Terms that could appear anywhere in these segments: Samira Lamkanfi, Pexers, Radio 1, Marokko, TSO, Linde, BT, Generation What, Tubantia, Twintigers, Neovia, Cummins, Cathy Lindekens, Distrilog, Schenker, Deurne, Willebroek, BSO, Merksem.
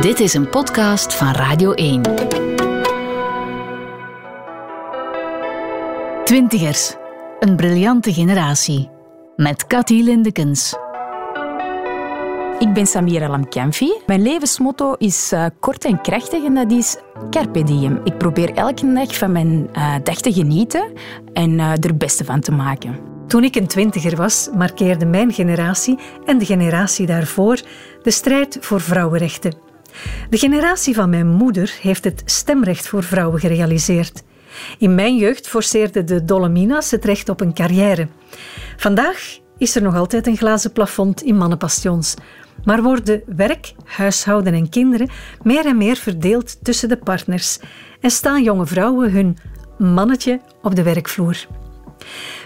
Dit is een podcast van Radio 1. Twintigers, een briljante generatie. Met Cathy Lindekens. Ik ben Samira Lamkanfi. Mijn levensmotto is kort en krachtig en dat is carpe diem. Ik probeer elke dag van mijn dag te genieten en er het beste van te maken. Toen ik een twintiger was, markeerde mijn generatie en de generatie daarvoor de strijd voor vrouwenrechten. De generatie van mijn moeder heeft het stemrecht voor vrouwen gerealiseerd. In mijn jeugd forceerden de Dolomina's het recht op een carrière. Vandaag is er nog altijd een glazen plafond in mannenpassions. Maar worden werk, huishouden en kinderen meer en meer verdeeld tussen de partners en staan jonge vrouwen hun mannetje op de werkvloer.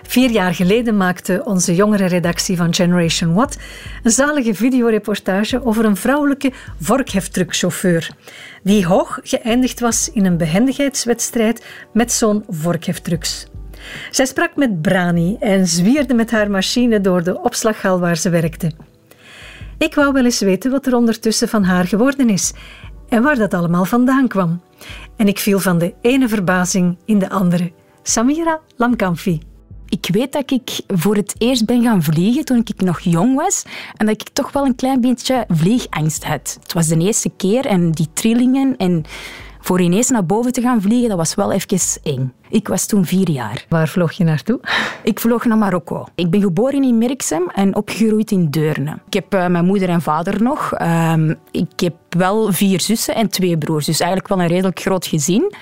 4 jaar geleden maakte onze jongere redactie van Generation What een zalige videoreportage over een vrouwelijke vorkheftruckchauffeur die hoog geëindigd was in een behendigheidswedstrijd met zo'n vorkheftrucks. Zij sprak met Brani en zwierde met haar machine door de opslaghal waar ze werkte. Ik wou wel eens weten wat er ondertussen van haar geworden is en waar dat allemaal vandaan kwam. En ik viel van de ene verbazing in de andere. Samira Lamkanfi. Ik weet dat ik voor het eerst ben gaan vliegen toen ik nog jong was en dat ik toch wel een klein beetje vliegangst had. Het was de eerste keer en die trillingen en voor ineens naar boven te gaan vliegen, dat was wel even eng. Ik was toen 4 jaar. Waar vloog je naartoe? Ik vloog naar Marokko. Ik ben geboren in Merksem en opgegroeid in Deurne. Ik heb mijn moeder en vader nog. Ik heb wel 4 zussen en 2 broers. Dus eigenlijk wel een redelijk groot gezin.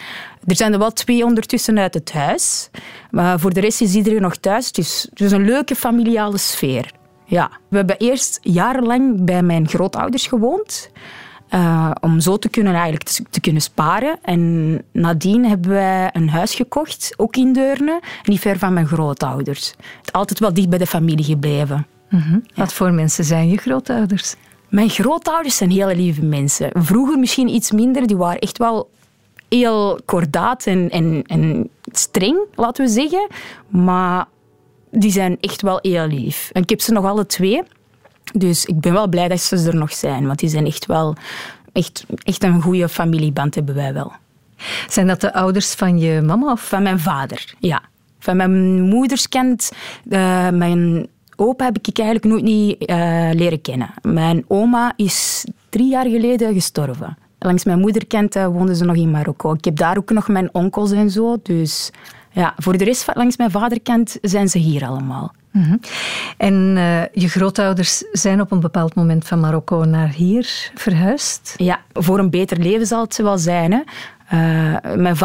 Er zijn er wel 2 ondertussen uit het huis. Maar voor de rest is iedereen nog thuis. Dus het is een leuke familiale sfeer. Ja. We hebben eerst jarenlang bij mijn grootouders gewoond. Om zo te kunnen sparen. En nadien hebben wij een huis gekocht, ook in Deurne, niet ver van mijn grootouders. Altijd wel dicht bij de familie gebleven. Mm-hmm. Ja. Wat voor mensen zijn je grootouders? Mijn grootouders zijn hele lieve mensen. Vroeger misschien iets minder, die waren echt wel heel kordaat en streng, laten we zeggen. Maar die zijn echt wel heel lief. En ik heb ze nog alle 2... Dus ik ben wel blij dat ze er nog zijn, want die zijn echt wel echt een goede familieband hebben wij wel. Zijn dat de ouders van je mama of van mijn vader? Ja, van mijn moederskant. Mijn opa heb ik eigenlijk nooit leren kennen. Mijn oma is 3 jaar geleden gestorven. Langs mijn moederkant woonden ze nog in Marokko. Ik heb daar ook nog mijn onkels en zo. Dus ja, voor de rest langs mijn vaderkant zijn ze hier allemaal. Mm-hmm. En je grootouders zijn op een bepaald moment van Marokko naar hier verhuisd? Ja, voor een beter leven zal het wel zijn. Hè.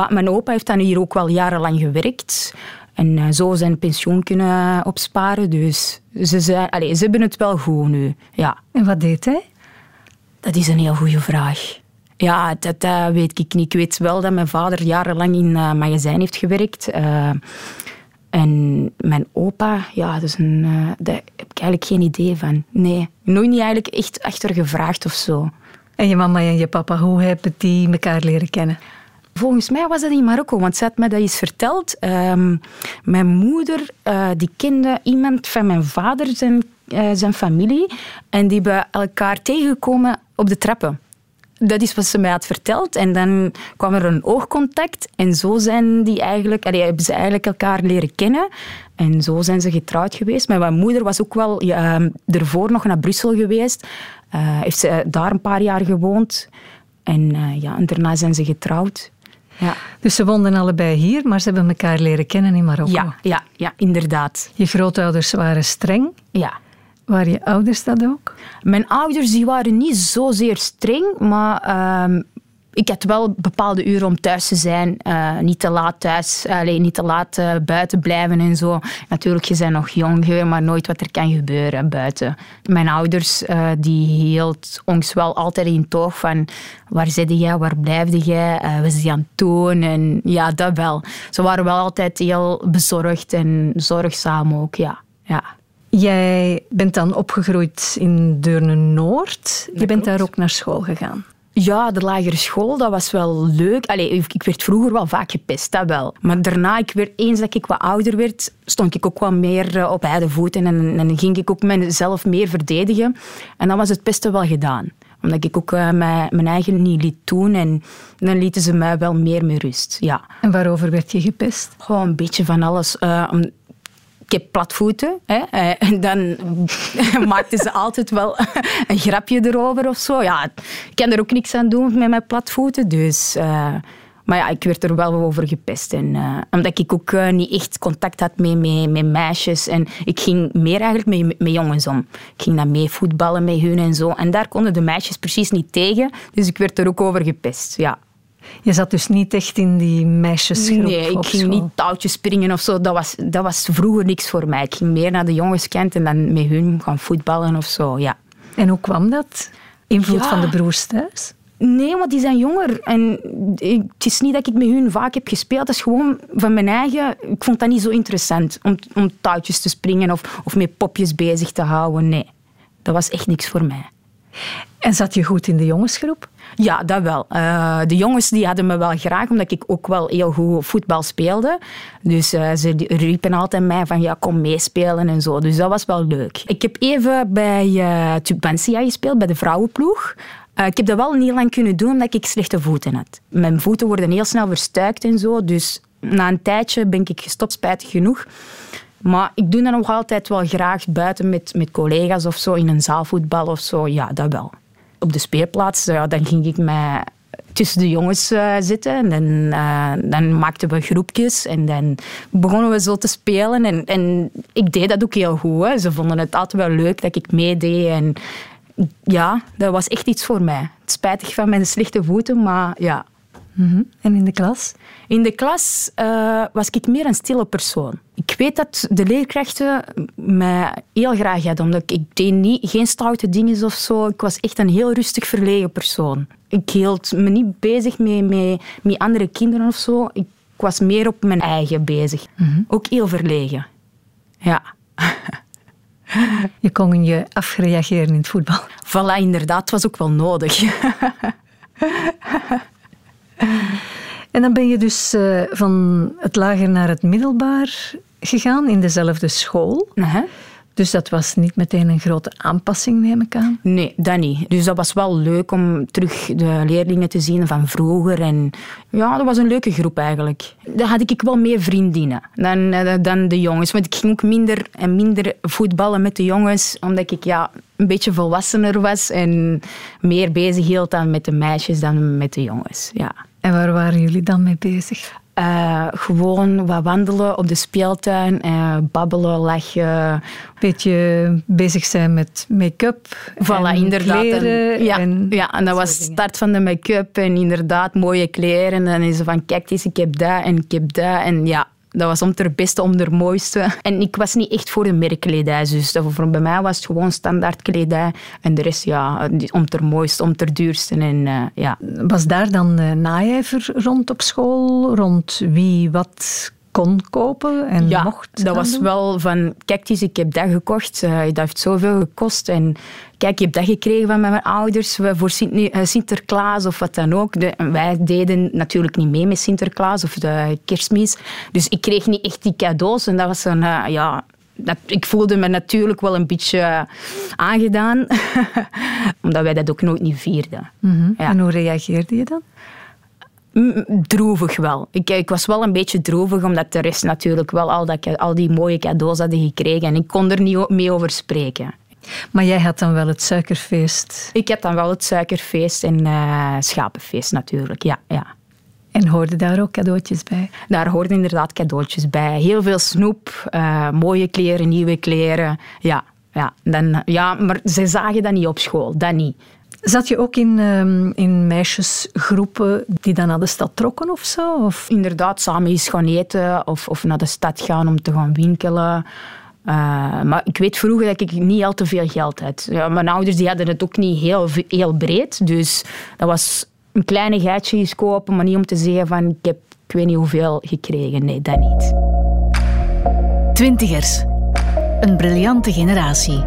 Mijn opa heeft dan hier ook wel jarenlang gewerkt. En zo zijn pensioen kunnen opsparen. Dus ze hebben het wel goed nu. Ja. En wat deed hij? Dat is een heel goede vraag. Ja, dat weet ik niet. Ik weet wel dat mijn vader jarenlang in een magazijn heeft gewerkt. En mijn opa, ja, dus daar heb ik eigenlijk geen idee van. Nee, nooit niet eigenlijk echt achter gevraagd of zo. En je mama en je papa, hoe hebben die elkaar leren kennen? Volgens mij was dat in Marokko, want ze had mij dat eens verteld. Mijn moeder, die kende iemand van mijn vader, zijn familie. En die hebben elkaar tegengekomen op de trappen. Dat is wat ze mij had verteld. En dan kwam er een oogcontact. En zo zijn hebben ze eigenlijk elkaar leren kennen. En zo zijn ze getrouwd geweest. Maar mijn moeder was ook wel ervoor nog naar Brussel geweest. Heeft ze daar een paar jaar gewoond. En daarna zijn ze getrouwd. Ja. Dus ze woonden allebei hier, maar ze hebben elkaar leren kennen in Marokko. Ja, inderdaad. Je grootouders waren streng. Ja. Waren je ouders dat ook? Mijn ouders die waren niet zozeer streng, maar ik had wel bepaalde uren om thuis te zijn. Niet te laat thuis, niet te laat buiten blijven en zo. Natuurlijk, je bent nog jonger, maar nooit wat er kan gebeuren buiten. Mijn ouders die hield ons wel altijd in toog van waar zit jij, waar blijfde jij, wat is je aan het doen? En ja, dat wel. Ze waren wel altijd heel bezorgd en zorgzaam ook, ja. Jij bent dan opgegroeid in Deurne-Noord. Je bent daar ook naar school gegaan. Ja, de lagere school, dat was wel leuk. Ik werd vroeger wel vaak gepest, dat wel. Maar daarna, eens dat ik wat ouder werd, stond ik ook wel meer op eigen voeten en ging ik ook mezelf meer verdedigen. En dan was het pesten wel gedaan. Omdat ik ook mijn eigen niet liet doen. En dan lieten ze mij wel meer met rust. Ja. En waarover werd je gepest? Gewoon een beetje van alles. Ik heb platvoeten. Hè? En dan maakten ze altijd wel een grapje erover of zo. Ja, ik kan er ook niks aan doen met mijn platvoeten. Dus, maar ja, ik werd er wel over gepest. En, omdat ik ook niet echt contact had met meisjes. En ik ging meer eigenlijk met jongens om. Ik ging dan mee voetballen met hun en zo. En daar konden de meisjes precies niet tegen. Dus ik werd er ook over gepest, ja. Je zat dus niet echt in die meisjesgroep? Nee, ik ging niet touwtjes springen of zo. Dat was vroeger niks voor mij. Ik ging meer naar de jongenskant en dan met hun gaan voetballen of zo, ja. En hoe kwam dat? Invloed van de broers thuis? Nee, want die zijn jonger. En het is niet dat ik met hun vaak heb gespeeld. Dat is gewoon van mijn eigen... Ik vond dat niet zo interessant om touwtjes te springen of met popjes bezig te houden. Nee, dat was echt niks voor mij. En zat je goed in de jongensgroep? Ja, dat wel. De jongens die hadden me wel graag, omdat ik ook wel heel goed voetbal speelde. Dus ze riepen altijd mij van, ja, kom meespelen en zo. Dus dat was wel leuk. Ik heb even bij Tubantia gespeeld, bij de vrouwenploeg. Ik heb dat wel niet lang kunnen doen, omdat ik slechte voeten had. Mijn voeten worden heel snel verstuikt en zo. Dus na een tijdje ben ik gestopt, spijtig genoeg. Maar ik doe dat nog altijd wel graag buiten met collega's of zo, in een zaalvoetbal of zo. Ja, dat wel. Op de speelplaats, ja, dan ging ik mij tussen de jongens zitten. En dan maakten we groepjes en dan begonnen we zo te spelen. En ik deed dat ook heel goed. Hè. Ze vonden het altijd wel leuk dat ik meedeed. En ja, dat was echt iets voor mij. Het spijtig van mijn slechte voeten, maar ja. Mm-hmm. En in de klas? In de klas was ik meer een stille persoon. Ik weet dat de leerkrachten mij heel graag hadden, omdat ik deed geen stoute dingen of zo. Ik was echt een heel rustig, verlegen persoon. Ik hield me niet bezig met andere kinderen of zo. Ik was meer op mijn eigen bezig. Mm-hmm. Ook heel verlegen. Ja. Je kon je afreageren in het voetbal. Voilà, inderdaad. Het was ook wel nodig. En dan ben je dus van het lager naar het middelbaar gegaan, in dezelfde school. Uh-huh. Dus dat was niet meteen een grote aanpassing, neem ik aan? Nee, dat niet. Dus dat was wel leuk om terug de leerlingen te zien van vroeger. En ja, dat was een leuke groep eigenlijk. Dan had ik wel meer vriendinnen dan de jongens. Want ik ging ook minder en minder voetballen met de jongens, omdat ik een beetje volwassener was en meer bezig hield dan met de meisjes dan met de jongens, ja. En waar waren jullie dan mee bezig? Gewoon wat wandelen op de speeltuin, babbelen, lachen. Beetje bezig zijn met make-up. Voilà, inderdaad. Kleren en dat was de start van de make-up. En inderdaad, mooie kleren. En dan is ze van, kijk eens, ik heb dat en ik heb dat. En ja, dat was om ter beste, om ter mooiste. En ik was niet echt voor de merkkledij. Dus bij mij was het gewoon standaard kledij. En de rest, ja, om ter mooiste, om ter duurste. En, ja. Was daar dan naijver rond op school? Rond wie wat kon kopen en mocht dat was doen? Wel van, kijk eens, ik heb dat gekocht. Dat heeft zoveel gekost. En kijk, je hebt dat gekregen van mijn ouders voor Sinterklaas of wat dan ook. Wij deden natuurlijk niet mee met Sinterklaas of de kerstmis. Dus ik kreeg niet echt die cadeaus. En dat was ik voelde me natuurlijk wel een beetje aangedaan. Omdat wij dat ook nooit niet vierden. Mm-hmm. Ja. En hoe reageerde je dan? Droevig wel. Ik was wel een beetje droevig, omdat de rest natuurlijk wel al die mooie cadeaus hadden gekregen. En ik kon er niet mee over spreken. Maar jij had dan wel het suikerfeest? Ik heb dan wel het suikerfeest en schapenfeest natuurlijk, ja. En hoorden daar ook cadeautjes bij? Daar hoorden inderdaad cadeautjes bij. Heel veel snoep, mooie kleren, nieuwe kleren. Ja. Dan, ja, maar ze zagen dat niet op school, dat niet. Zat je ook in meisjesgroepen die dan naar de stad trokken of zo? Of? Inderdaad, samen eens gaan eten of naar de stad gaan om te gaan winkelen. Maar ik weet vroeger dat ik niet al te veel geld had. Ja, mijn ouders die hadden het ook niet heel breed. Dus dat was een kleinigheidje eens kopen, maar niet om te zeggen van ik heb ik weet niet hoeveel gekregen. Nee, dat niet. Twintigers. Een briljante generatie.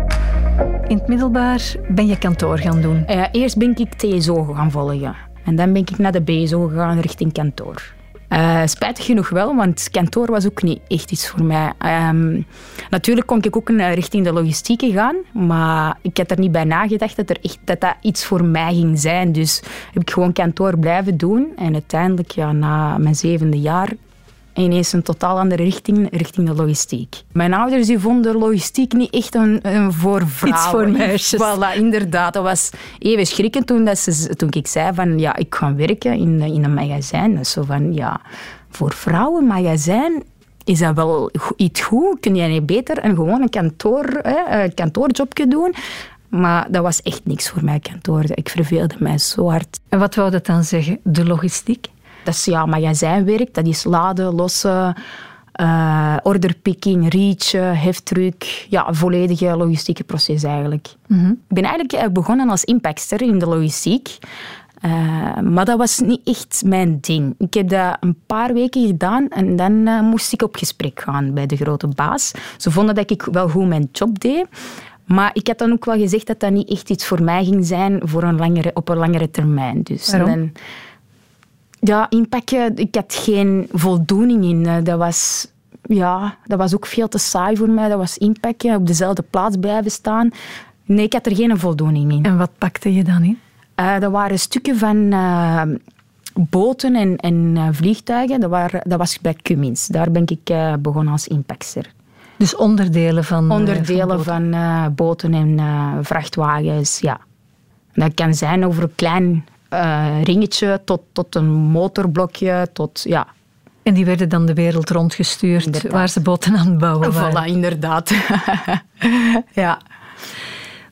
In het middelbaar ben je kantoor gaan doen. Eerst ben ik TSO gaan volgen. En dan ben ik naar de BSO gegaan richting kantoor. Spijtig genoeg wel, want kantoor was ook niet echt iets voor mij. Natuurlijk kon ik ook richting de logistieke gaan, maar ik had er niet bij nagedacht dat iets voor mij ging zijn. Dus heb ik gewoon kantoor blijven doen. En uiteindelijk, na mijn 7e jaar, ineens een totaal andere richting de logistiek. Mijn ouders die vonden logistiek niet echt een voor vrouwen. Iets voor meisjes. Voilà, inderdaad. Dat was even schrikken toen ik zei van ja, ik ga werken in een magazijn. Dus zo van ja, voor vrouwen magazijn is dat wel iets goed. Kun je niet beter een kantoorjobje doen? Maar dat was echt niks voor mij, kantoor. Ik verveelde mij zo hard. En wat wou dat dan zeggen, de logistiek? Dat is magazijnwerk, dat is laden, lossen, orderpicking, reachen, heftruck. Ja, volledige logistieke proces eigenlijk. Mm-hmm. Ik ben eigenlijk begonnen als impactster in de logistiek. Maar dat was niet echt mijn ding. Ik heb dat een paar weken gedaan en dan moest ik op gesprek gaan bij de grote baas. Ze vonden dat ik wel goed mijn job deed. Maar ik had dan ook wel gezegd dat dat niet echt iets voor mij ging zijn op een langere termijn. Dus. Waarom? Inpakken, ik had geen voldoening in. Dat was ook veel te saai voor mij. Dat was inpakken, op dezelfde plaats blijven staan. Nee, ik had er geen voldoening in. En wat pakte je dan in? Dat waren stukken van boten en vliegtuigen. Dat was bij Cummins. Daar ben ik begonnen als impactster. Dus onderdelen van boten en vrachtwagens, ja. Dat kan zijn over een klein... ringetje tot een motorblokje, tot. En die werden dan de wereld rondgestuurd, inderdaad. Waar ze boten aan het bouwen waren. Voilà, inderdaad. Ja.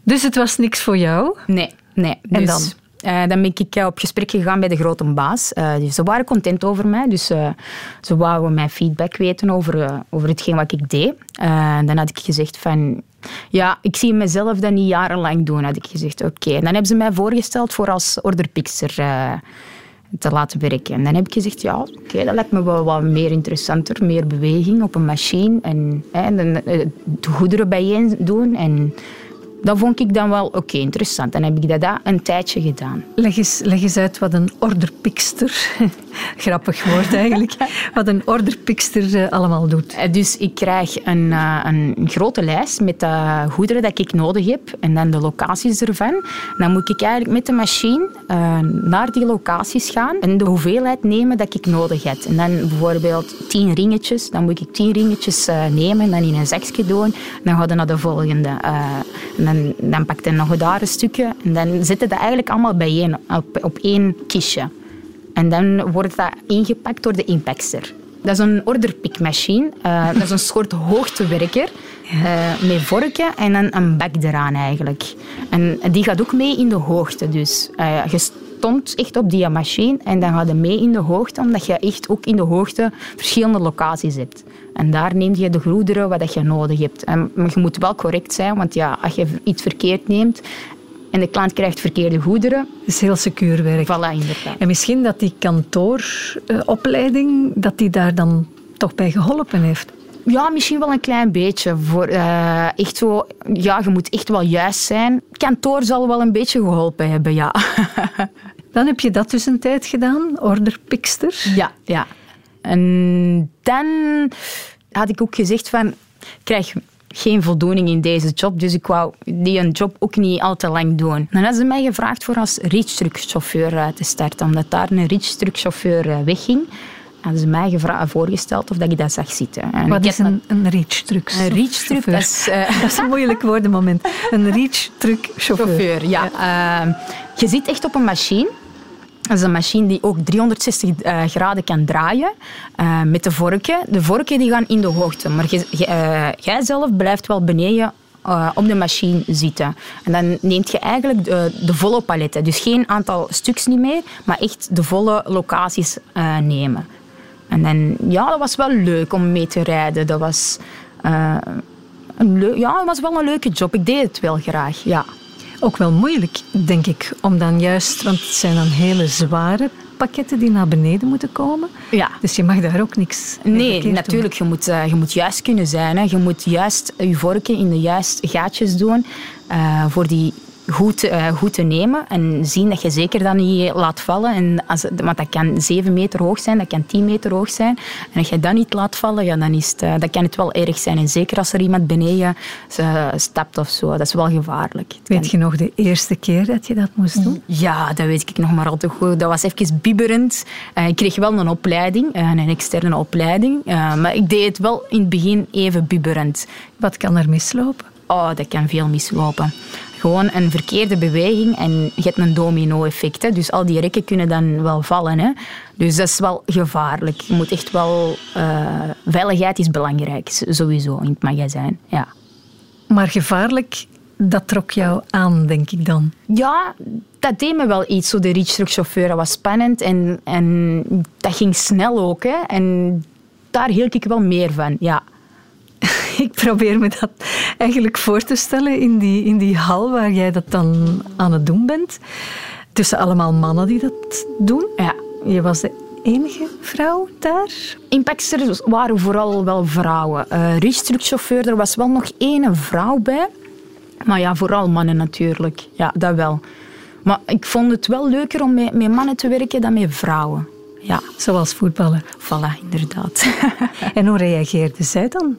Dus het was niks voor jou? Nee. En dus, dan? Dan ben ik op gesprek gegaan bij de grote baas. Dus ze waren content over mij, dus ze wouden mijn feedback weten over hetgeen wat ik deed. Dan had ik gezegd van... Ja, ik zie mezelf dat niet jarenlang doen, had ik gezegd. Oké. Dan hebben ze mij voorgesteld voor als orderpixer te laten werken. En dan heb ik gezegd, dat lijkt me wel wat meer interessanter. Meer beweging op een machine en de goederen bijeen doen. En dat vond ik dan wel interessant. Dan heb ik dat een tijdje gedaan. Leg eens uit wat een orderpikster, grappig woord eigenlijk, wat een orderpikster allemaal doet. Dus ik krijg een grote lijst met de goederen dat ik nodig heb en dan de locaties ervan. Dan moet ik eigenlijk met de machine naar die locaties gaan en de hoeveelheid nemen dat ik nodig heb. En dan bijvoorbeeld 10 ringetjes. Dan moet ik 10 ringetjes nemen en dan in een zakje doen. Dan gaan we naar de volgende. Dan pak je nog daar een stukje en dan zitten dat eigenlijk allemaal bijeen op één kistje. En dan wordt dat ingepakt door de impactster. Dat is een orderpikmachine. Dat is een soort hoogtewerker met vorken en dan een bak eraan eigenlijk. En die gaat ook mee in de hoogte. Dus je stond echt op die machine en dan ga je mee in de hoogte, omdat je echt ook in de hoogte verschillende locaties hebt. En daar neem je de goederen wat je nodig hebt. En je moet wel correct zijn, want als je iets verkeerd neemt en de klant krijgt verkeerde goederen... Dat is heel secuur werk. Voilà, inderdaad. En misschien dat die kantooropleiding, dat die daar dan toch bij geholpen heeft. Ja, misschien wel een klein beetje. Je moet echt wel juist zijn. Kantoor zal wel een beetje geholpen hebben, ja. Dan heb je dat tussentijd gedaan, orderpikster. Ja. En dan had ik ook gezegd van, ik krijg geen voldoening in deze job, dus ik wou die een job ook niet al te lang doen. Dan hadden ze mij gevraagd voor als reachtruckchauffeur te starten, omdat daar een reachtruckchauffeur wegging. Hadden ze mij voorgesteld of dat ik dat zag zitten. En wat is een reachtruckchauffeur? Een reachtruck, dat is een moeilijk woordenmoment. Een reachtruckchauffeur. Ja. Je zit echt op een machine. Dat is een machine die ook 360 graden kan draaien met de vorken. De vorken die gaan in de hoogte, maar jij zelf blijft wel beneden op de machine zitten. En dan neemt je eigenlijk de volle paletten. Dus geen aantal stuks niet meer, maar echt de volle locaties nemen. En dan, dat was wel leuk om mee te rijden. Dat was, het was wel een leuke job. Ik deed het wel graag, ja. Ook wel moeilijk, denk ik, om dan juist... Want het zijn dan hele zware pakketten die naar beneden moeten komen. Ja. Dus je mag daar ook niks... Nee, natuurlijk. Je moet juist kunnen zijn. Hè. Je moet juist je vorken in de juiste gaatjes doen voor die goed te nemen en zien dat je zeker dat niet laat vallen. En want dat kan 7 meter hoog zijn, dat kan 10 meter hoog zijn. En als je dat niet laat vallen, ja, dan is het, dat kan het wel erg zijn. En zeker als er iemand beneden stapt of zo, dat is wel gevaarlijk. Weet je nog de eerste keer dat je dat moest doen? Ja, dat weet ik nog maar al te goed. Dat was even bibberend. Ik kreeg wel een opleiding, een externe opleiding. Maar ik deed het wel in het begin even bibberend. Wat kan er mislopen? Oh, dat kan veel mislopen. Gewoon een verkeerde beweging en je hebt een domino-effect. Hè. Dus al die rekken kunnen dan wel vallen. Hè. Dus dat is wel gevaarlijk. Je moet echt wel... veiligheid is belangrijk, sowieso, in het magazijn. Ja. Maar gevaarlijk, dat trok jou aan, denk ik dan. Ja, dat deed me wel iets. Zo de reach-truck-chauffeur, dat was spannend. En dat ging snel ook. Hè. En daar hield ik wel meer van, ja. Ik probeer me dat eigenlijk voor te stellen in die hal waar jij dat dan aan het doen bent. Tussen allemaal mannen die dat doen. Ja. Je was de enige vrouw daar? In Pexers waren vooral wel vrouwen. Reach-truckchauffeur, er was wel nog 1 vrouw bij. Maar ja, vooral mannen natuurlijk. Ja, dat wel. Maar ik vond het wel leuker om met mannen te werken dan met vrouwen. Ja. Zoals voetballen. Voilà, inderdaad. En hoe reageerde zij dan?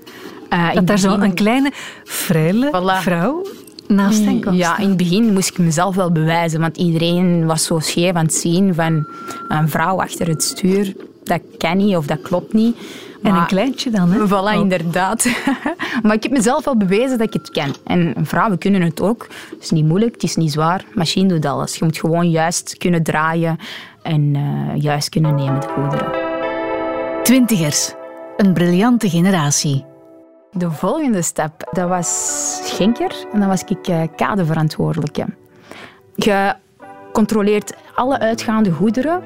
Dat daar zo'n kleine, frele vrouw naast hen kwam. Ja, in het begin moest ik mezelf wel bewijzen. Want iedereen was zo scheef aan het zien van een vrouw achter het stuur. Dat kan niet of dat klopt niet. Maar, en een kleintje dan, hè? Voilà, inderdaad. Maar ik heb mezelf wel bewezen dat ik het kan. En vrouwen kunnen het ook. Het is niet moeilijk, het is niet zwaar. Machine doet alles. Je moet gewoon juist kunnen draaien en juist kunnen nemen de goederen. Twintigers. Een briljante generatie. De volgende stap, dat was Schenker en dan was ik kaderverantwoordelijke. Je controleert alle uitgaande goederen,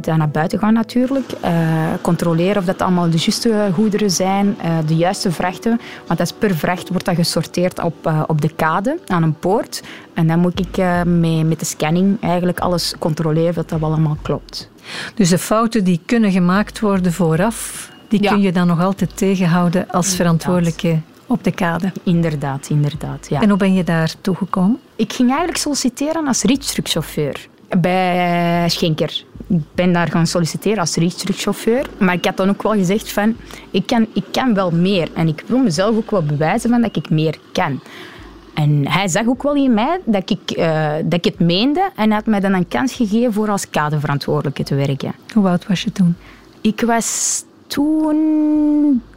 dan naar buiten gaan natuurlijk, controleren of dat allemaal de juiste goederen zijn, de juiste vrachten, want dat is per vracht wordt dat gesorteerd op de kade aan een poort en dan moet ik met de scanning eigenlijk alles controleren of dat allemaal klopt. Dus de fouten die kunnen gemaakt worden vooraf, die kun je dan nog altijd tegenhouden als verantwoordelijke op de kade. Inderdaad. Ja. En hoe ben je daar toegekomen? Ik ging eigenlijk solliciteren als reach-truckchauffeur bij Schenker. Ik ben daar gaan solliciteren als reach-truckchauffeur. Maar ik had dan ook wel gezegd van, ik kan wel meer. En ik wil mezelf ook wel bewijzen van dat ik meer kan. En hij zag ook wel in mij dat ik het meende. En hij had mij dan een kans gegeven voor als kaderverantwoordelijke te werken. Hoe oud was je toen? Ik was... toen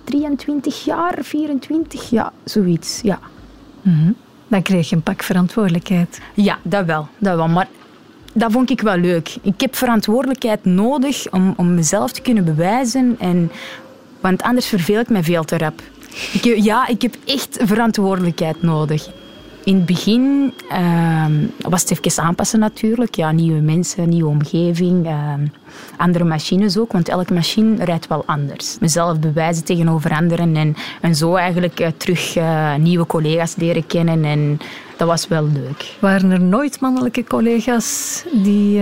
23 jaar, 24, ja, zoiets, ja. Mm-hmm. Dan kreeg je een pak verantwoordelijkheid. Ja, dat wel, maar dat vond ik wel leuk. Ik heb verantwoordelijkheid nodig om mezelf te kunnen bewijzen, want anders verveel ik mij veel te rap. Ik heb echt verantwoordelijkheid nodig. In het begin was het even aanpassen natuurlijk. Ja, nieuwe mensen, nieuwe omgeving, andere machines ook. Want elke machine rijdt wel anders. Mezelf bewijzen tegenover anderen. En zo eigenlijk terug nieuwe collega's leren kennen. En dat was wel leuk. Waren er nooit mannelijke collega's die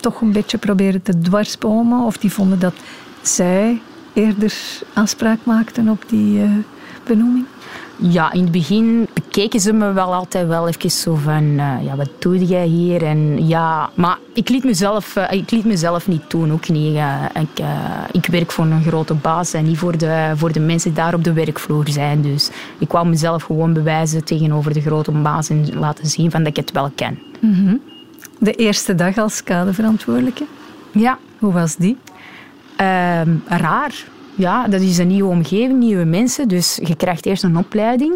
toch een beetje probeerden te dwarsbomen? Of die vonden dat zij eerder aanspraak maakten op die benoeming? Ja, in het begin bekeken ze me wel altijd wel even zo van... wat doe jij hier? En ja... Maar ik liet mezelf niet doen, ook niet. Ik werk voor een grote baas en niet voor de mensen die daar op de werkvloer zijn. Dus ik wou mezelf gewoon bewijzen tegenover de grote baas en laten zien van dat ik het wel ken. Mm-hmm. De eerste dag als kaderverantwoordelijke? Ja. Hoe was die? Raar. Ja, dat is een nieuwe omgeving, nieuwe mensen. Dus je krijgt eerst een opleiding.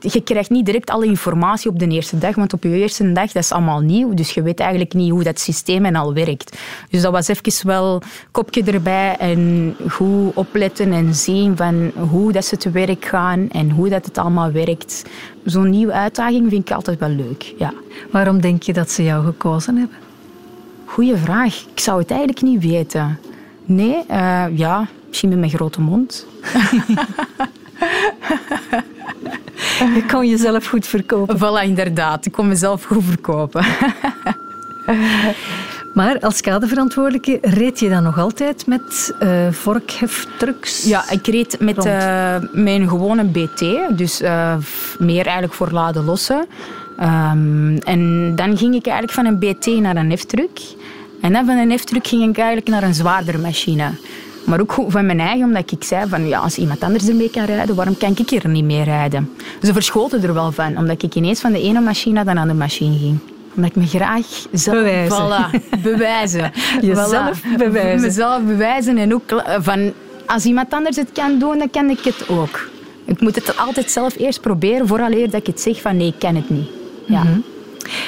Je krijgt niet direct alle informatie op de eerste dag, want op je eerste dag dat is allemaal nieuw. Dus je weet eigenlijk niet hoe dat systeem en al werkt. Dus dat was even wel kopje erbij en goed opletten en zien van hoe dat ze te werk gaan en hoe dat het allemaal werkt. Zo'n nieuwe uitdaging vind ik altijd wel leuk, ja. Waarom denk je dat ze jou gekozen hebben? Goeie vraag. Ik zou het eigenlijk niet weten. Nee, misschien met mijn grote mond. Je kon jezelf goed verkopen. Voilà, inderdaad. Ik kon mezelf goed verkopen. Maar als kaderverantwoordelijke reed je dan nog altijd met vorkheftrucks? Ja, ik reed met mijn gewone BT. Dus meer eigenlijk voor laden lossen. En dan ging ik eigenlijk van een BT naar een heftruck. En dan van een heftruck ging ik eigenlijk naar een zwaardere machine. Maar ook van mijn eigen, omdat ik zei van ja, als iemand anders ermee kan rijden, waarom kan ik er niet mee rijden? Ze verschoten er wel van, omdat ik ineens van de ene machine dan aan de machine ging. Omdat ik me graag zelf bewijzen. Voilà, bewijzen. Jezelf voilà. Bewijzen. Mezelf bewijzen en ook van als iemand anders het kan doen, dan kan ik het ook. Ik moet het altijd zelf eerst proberen, vooraleer dat ik het zeg van nee, ik kan het niet. Ja. Mm-hmm.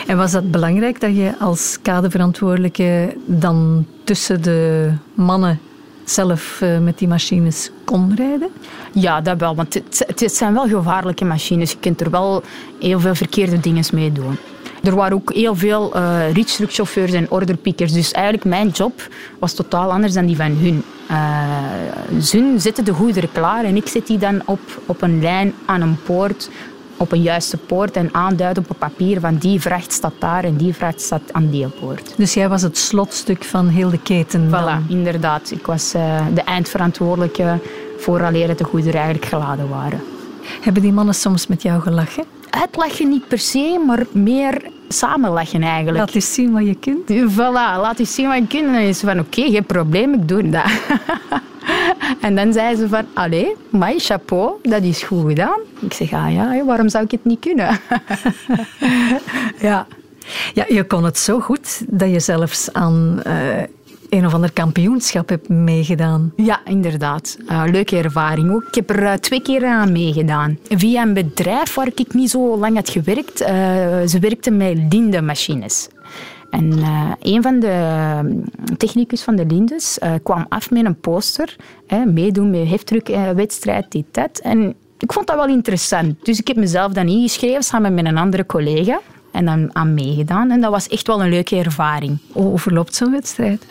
En was dat belangrijk dat je als kaderverantwoordelijke dan tussen de mannen zelf met die machines kon rijden? Ja, dat wel. Want het zijn wel gevaarlijke machines. Je kunt er wel heel veel verkeerde dingen mee doen. Er waren ook heel veel ritstruckchauffeurs en orderpickers. Dus eigenlijk mijn job was totaal anders dan die van hun. Hun zetten de goederen klaar en ik zet die dan op een lijn aan een poort, op een juiste poort en aanduiden op een papier van die vracht staat daar en die vracht staat aan die poort. Dus jij was het slotstuk van heel de keten? Voilà, inderdaad. Ik was de eindverantwoordelijke vooraleer dat de goederen eigenlijk geladen waren. Hebben die mannen soms met jou gelachen? Uitlachen niet per se, maar meer samenlachen eigenlijk. Laat eens zien wat je kunt. Voilà, laat eens zien wat je kunt. En dan is ze van, oké, geen probleem, ik doe dat. En dan zei ze van, allee, my chapeau, dat is goed gedaan. Ik zeg, ah ja, waarom zou ik het niet kunnen? Ja. Ja, je kon het zo goed dat je zelfs aan een of ander kampioenschap hebt meegedaan. Ja, inderdaad. Leuke ervaring ook. Ik heb er 2 keer aan meegedaan. Via een bedrijf waar ik niet zo lang had gewerkt. Ze werkten met Linde machines. En een van de technicus van de Lindes kwam af met een poster. Meedoen met heftruckwedstrijd, dit, dat. En ik vond dat wel interessant. Dus ik heb mezelf dan ingeschreven samen met een andere collega. En dan aan meegedaan. En dat was echt wel een leuke ervaring. Hoe verloopt zo'n wedstrijd?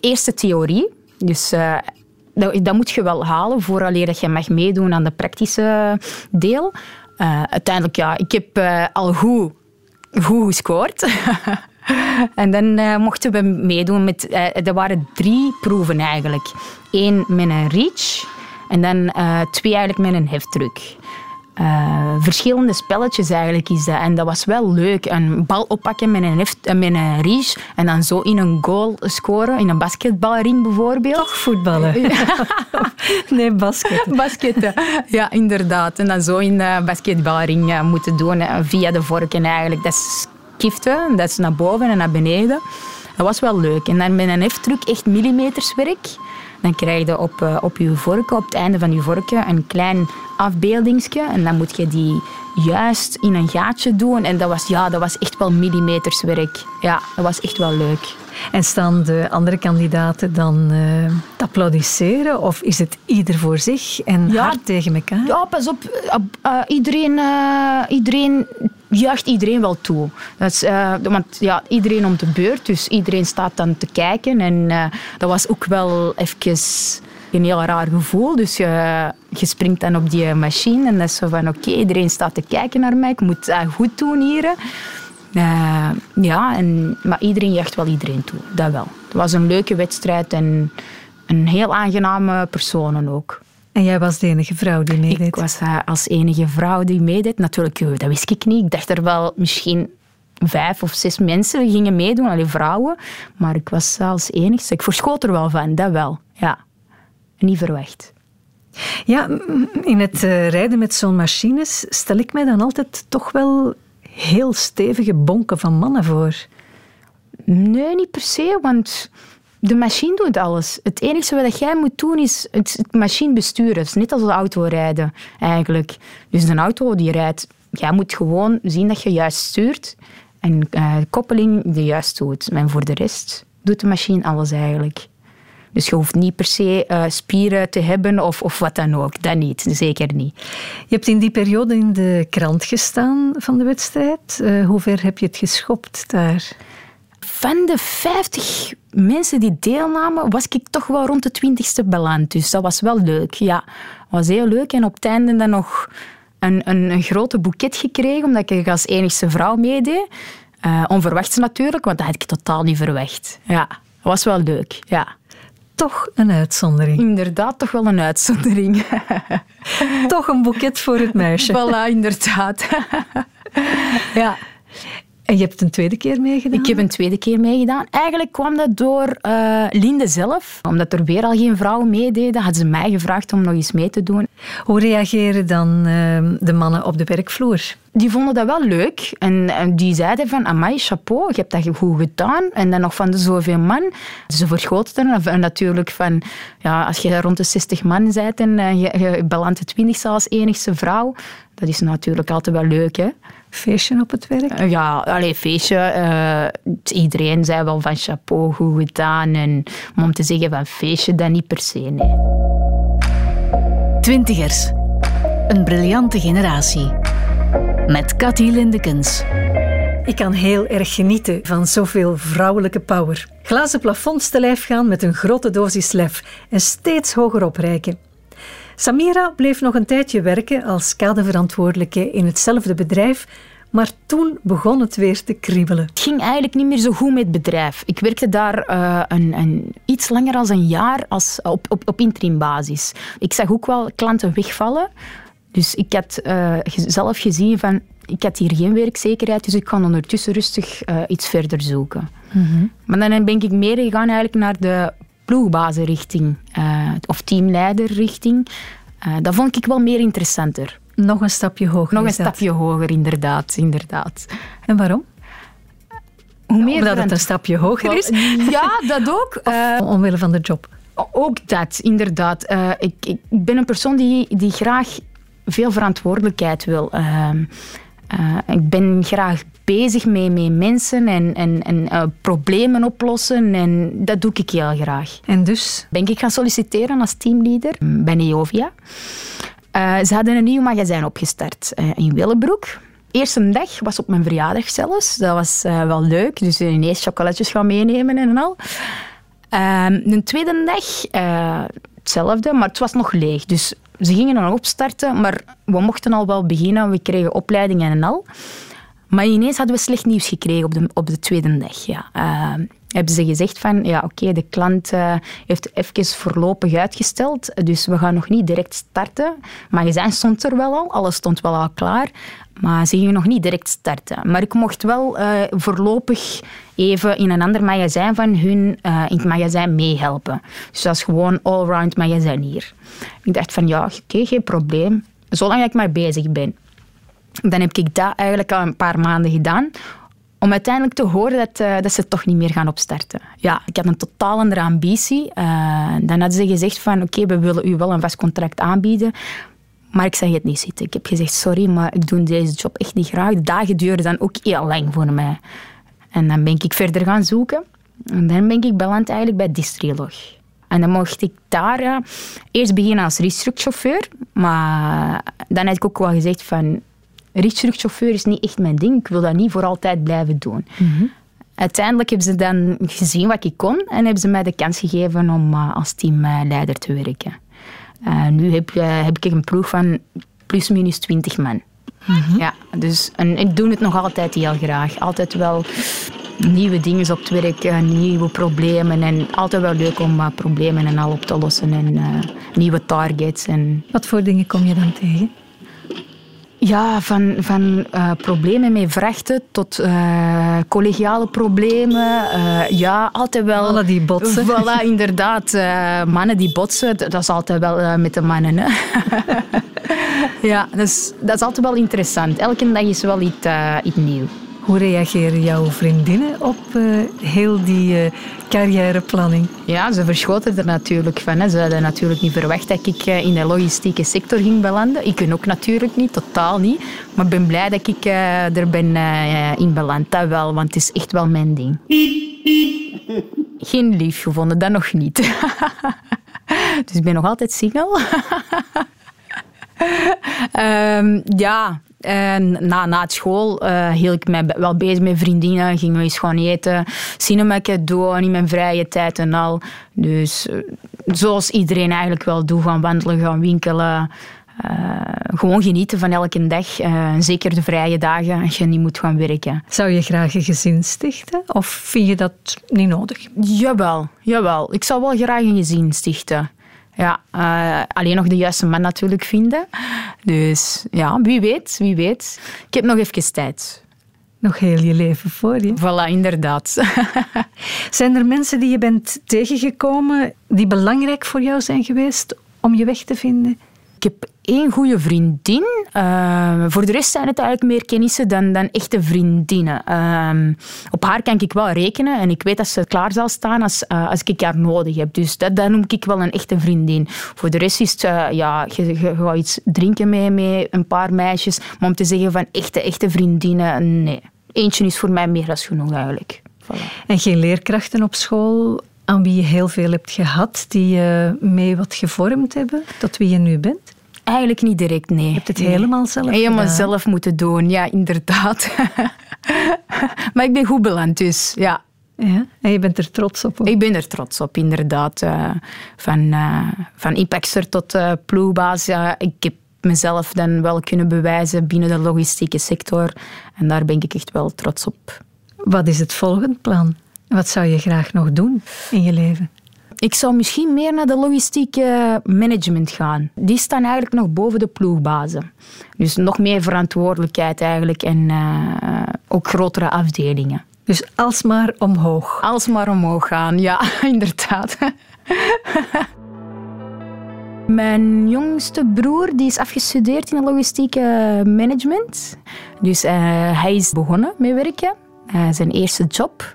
Eerste theorie. Dus dat moet je wel halen vooraleer dat je mag meedoen aan de praktische deel. Uiteindelijk, ja, ik heb al goed gescoord. En dan mochten we meedoen met... er waren 3 proeven eigenlijk. 1 met een reach. En dan 2 eigenlijk met een heftruck. Verschillende spelletjes eigenlijk is dat. En dat was wel leuk. Een bal oppakken met een reach en dan zo in een goal scoren. In een basketbalring bijvoorbeeld. Toch voetballen. Nee, basketten. Basketten, ja, inderdaad. En dan zo in de basketbalring moeten doen. Via de vorken eigenlijk. Dat is kiften. Dat is naar boven en naar beneden. Dat was wel leuk. En dan met een heftruck echt millimeterswerk. Dan krijg je op je vorken, op het einde van je vorken, een klein afbeeldingsje. En dan moet je die juist in een gaatje doen. En dat was echt wel millimeterswerk. Ja, dat was echt wel leuk. En staan de andere kandidaten dan te applaudisseren? Of is het ieder voor zich en ja, hard tegen elkaar? Ja, pas op iedereen juicht iedereen wel toe. Dat is, want ja, iedereen om de beurt, dus iedereen staat dan te kijken. En dat was ook wel even een heel raar gevoel. Dus je springt dan op die machine en dat is zo van oké, iedereen staat te kijken naar mij. Ik moet dat goed doen hier. Maar iedereen jacht wel iedereen toe. Dat wel. Het was een leuke wedstrijd en een heel aangename personen ook. En jij was de enige vrouw die meedeed? Ik was als enige vrouw die meedeed. Natuurlijk, dat wist ik niet. Ik dacht er wel misschien 5 of 6 mensen gingen meedoen, alleen vrouwen. Maar ik was als enigste. Ik verschoot er wel van, dat wel. Ja. Niet verwacht. Ja, in het rijden met zo'n machines stel ik mij dan altijd toch wel heel stevige bonken van mannen voor. Nee, niet per se, want de machine doet alles. Het enige wat jij moet doen is het machine besturen. Het is net als de auto rijden, eigenlijk. Dus een auto die rijdt, jij moet gewoon zien dat je juist stuurt en de koppeling die juist doet. En voor de rest doet de machine alles eigenlijk. Dus je hoeft niet per se spieren te hebben of wat dan ook. Dat niet, zeker niet. Je hebt in die periode in de krant gestaan van de wedstrijd. Hoe ver heb je het geschopt daar? Van de 50 mensen die deelnamen, was ik toch wel rond de 20e beland. Dus dat was wel leuk. Ja, was heel leuk. En op het einde dan nog een grote boeket gekregen, omdat ik als enigste vrouw meedeed. Onverwachts natuurlijk, want dat had ik totaal niet verwacht. Ja, was wel leuk, ja. Toch een uitzondering. Inderdaad, toch wel een uitzondering. Toch een boeket voor het meisje. Voilà, inderdaad. Ja. En je hebt een tweede keer meegedaan? Ik heb een tweede keer meegedaan. Eigenlijk kwam dat door Linde zelf. Omdat er weer al geen vrouwen meededen, had ze mij gevraagd om nog eens mee te doen. Hoe reageren dan de mannen op de werkvloer? Die vonden dat wel leuk. En die zeiden van, amai, chapeau, je hebt dat goed gedaan. En dan nog van de zoveel man. Ze vergoten en natuurlijk van, ja, als je rond de 60 man bent en je belandt de 20ste als enigste vrouw, dat is natuurlijk altijd wel leuk, hè. Feestje op het werk? Ja, alleen feestje. Iedereen zei wel van chapeau, goed gedaan. En om te zeggen van feestje, dat niet per se, nee. Twintigers. Een briljante generatie. Met Cathy Lindekens. Ik kan heel erg genieten van zoveel vrouwelijke power. Glazen plafonds te lijf gaan met een grote dosis lef. En steeds hoger opreiken. Samira bleef nog een tijdje werken als kaderverantwoordelijke in hetzelfde bedrijf, maar toen begon het weer te kriebelen. Het ging eigenlijk niet meer zo goed met het bedrijf. Ik werkte daar iets langer dan een jaar op interimbasis. Ik zag ook wel klanten wegvallen. Dus ik had zelf gezien van, ik had hier geen werkzekerheid, dus ik kan ondertussen rustig iets verder zoeken. Mm-hmm. Maar dan ben ik meer gegaan eigenlijk naar de ploegbazenrichting of teamleiderrichting. Dat vond ik wel meer interessanter. Nog een stapje hoger. Nog een stapje hoger, inderdaad. En waarom? Omdat het een stapje hoger is? Ja, dat ook. Omwille van de job? Ook dat, inderdaad. Ik ben een persoon die graag veel verantwoordelijkheid wil. Ik ben graag bezig met mensen en problemen oplossen. En dat doe ik heel graag. En dus? Ben ik gaan solliciteren als teamleader bij Neovia. Ze hadden een nieuw magazijn opgestart in Willebroek. Eerste dag was op mijn verjaardag zelfs. Dat was wel leuk. Dus ineens chocolatjes gaan meenemen en al. De tweede dag hetzelfde, maar het was nog leeg. Dus ze gingen dan opstarten, maar we mochten al wel beginnen. We kregen opleidingen en al. Maar ineens hadden we slecht nieuws gekregen op de tweede dag. Ja. Hebben ze gezegd van, ja, oké, de klant heeft even voorlopig uitgesteld. Dus we gaan nog niet direct starten. Maar magazijn stond er wel al. Alles stond wel al klaar. Maar ze gingen nog niet direct starten. Maar ik mocht wel voorlopig even in een ander magazijn van hun in het magazijn meehelpen. Dus dat is gewoon allround magazijn hier. Ik dacht van, ja, oké, geen probleem. Zolang ik maar bezig ben. Dan heb ik dat eigenlijk al een paar maanden gedaan. Om uiteindelijk te horen dat ze toch niet meer gaan opstarten. Ja, ik had een totaal andere ambitie. Dan hadden ze gezegd van, oké, we willen u wel een vast contract aanbieden. Maar ik zag het niet zitten. Ik heb gezegd, sorry, maar ik doe deze job echt niet graag. De dagen duren dan ook heel lang voor mij. En dan ben ik verder gaan zoeken. En dan ben ik beland eigenlijk bij Distrilog. En dan mocht ik daar eerst beginnen als restructchauffeur. Maar dan had ik ook wel gezegd van, restructchauffeur is niet echt mijn ding. Ik wil dat niet voor altijd blijven doen. Mm-hmm. Uiteindelijk hebben ze dan gezien wat ik kon en hebben ze mij de kans gegeven om als teamleider te werken. Nu heb ik een ploeg van plus-minus 20 man. Mm-hmm. Ja, dus, en ik doe het nog altijd heel graag. Altijd wel nieuwe dingen op het werk, nieuwe problemen. En altijd wel leuk om problemen en al op te lossen en nieuwe targets. En wat voor dingen kom je dan tegen? Ja, van problemen met vrachten tot collegiale problemen. Ja, altijd wel. Mannen die botsen. Voilà, inderdaad. Mannen die botsen, dat is altijd wel met de mannen. Hè? Ja, dus, dat is altijd wel interessant. Elke dag is wel iets nieuws. Hoe reageren jouw vriendinnen op heel die carrièreplanning? Ja, ze verschoten er natuurlijk van. Hè. Ze hadden natuurlijk niet verwacht dat ik in de logistieke sector ging belanden. Ik ook natuurlijk niet, totaal niet. Maar ik ben blij dat ik er ben in beland. Dat wel, want het is echt wel mijn ding. Geen lief gevonden, dat nog niet. Dus ik ben nog altijd single. Ja... En na school hield ik mij wel bezig met vriendinnen. Gingen we eens gaan eten. Cinemakje doen in mijn vrije tijd en al. Dus zoals iedereen eigenlijk wel doet. Gaan wandelen, gaan winkelen. Gewoon genieten van elke dag. Zeker de vrije dagen als je niet moet gaan werken. Zou je graag een gezin stichten? Of vind je dat niet nodig? Jawel. Ik zou wel graag een gezin stichten. Ja, alleen nog de juiste man natuurlijk vinden. Dus ja, wie weet. Ik heb nog even tijd. nog heel je leven voor je. Voilà, inderdaad. Zijn er mensen die je bent tegengekomen die belangrijk voor jou zijn geweest om je weg te vinden? Ik heb 1 goede vriendin. Voor de rest zijn het eigenlijk meer kennissen dan echte vriendinnen. Op haar kan ik wel rekenen en ik weet dat ze klaar zal staan als ik haar nodig heb. Dus dat noem ik wel een echte vriendin. Voor de rest is het, je gaat iets drinken mee een paar meisjes. Maar om te zeggen van echte vriendinnen, nee. Eentje is voor mij meer dan genoeg eigenlijk. Voilà. En geen leerkrachten op school aan wie je heel veel hebt gehad, die je mee wat gevormd hebben tot wie je nu bent? Eigenlijk niet direct, nee. Je hebt het helemaal zelf gedaan. Helemaal zelf moeten doen, ja, inderdaad. Maar ik ben goed beland, dus ja. Ja. En je bent er trots op? Ook. Ik ben er trots op, inderdaad. Van Ipexer tot ploegbaas. Ik heb mezelf dan wel kunnen bewijzen binnen de logistieke sector. En daar ben ik echt wel trots op. Wat is het volgende plan? Wat zou je graag nog doen in je leven? Ik zou misschien meer naar de logistieke management gaan. Die staan eigenlijk nog boven de ploegbazen. Dus nog meer verantwoordelijkheid eigenlijk en ook grotere afdelingen. Dus alsmaar omhoog. Alsmaar omhoog gaan, ja, inderdaad. Mijn jongste broer die is afgestudeerd in de logistieke management. Dus hij is begonnen met werken. Zijn eerste job.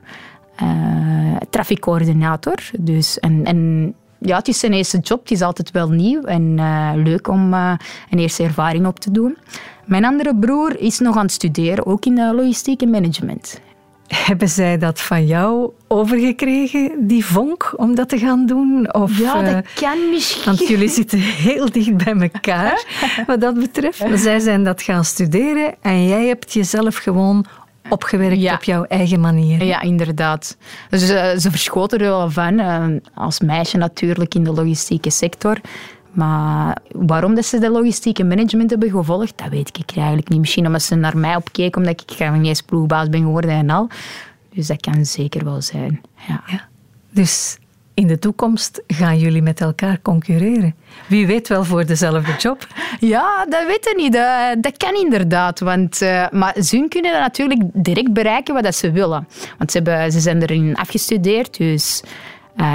Traffic-coördinator. Dus, en het is zijn eerste job, het is altijd wel nieuw en leuk om een eerste ervaring op te doen. Mijn andere broer is nog aan het studeren, ook in logistiek en management. Hebben zij dat van jou overgekregen, die vonk, om dat te gaan doen? Of, ja, dat kan misschien. Want jullie zitten heel dicht bij elkaar, wat dat betreft. Maar zij zijn dat gaan studeren en jij hebt jezelf gewoon opgewerkt, ja, op jouw eigen manier. Ja, inderdaad. Dus ze verschoten er wel van. Als meisje natuurlijk in de logistieke sector. Maar waarom dat ze de logistieke management hebben gevolgd, dat weet ik eigenlijk niet. Misschien omdat ze naar mij opkeken, omdat ik geen eens ploegbaas ben geworden en al. Dus dat kan zeker wel zijn. Ja. Ja. Dus in de toekomst gaan jullie met elkaar concurreren. Wie weet wel voor dezelfde job. Ja, dat weten we niet. Dat kan inderdaad. Want, maar ze kunnen dat natuurlijk direct bereiken wat dat ze willen. Want ze zijn erin afgestudeerd. Dus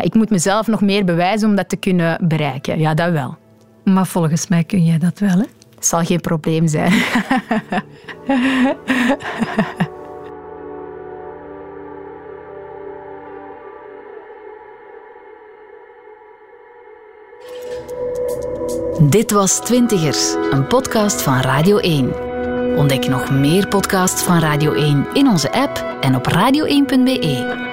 ik moet mezelf nog meer bewijzen om dat te kunnen bereiken. Ja, dat wel. Maar volgens mij kun jij dat wel, hè? Het zal geen probleem zijn. Dit was Twintigers, een podcast van Radio 1. Ontdek nog meer podcasts van Radio 1 in onze app en op radio1.be.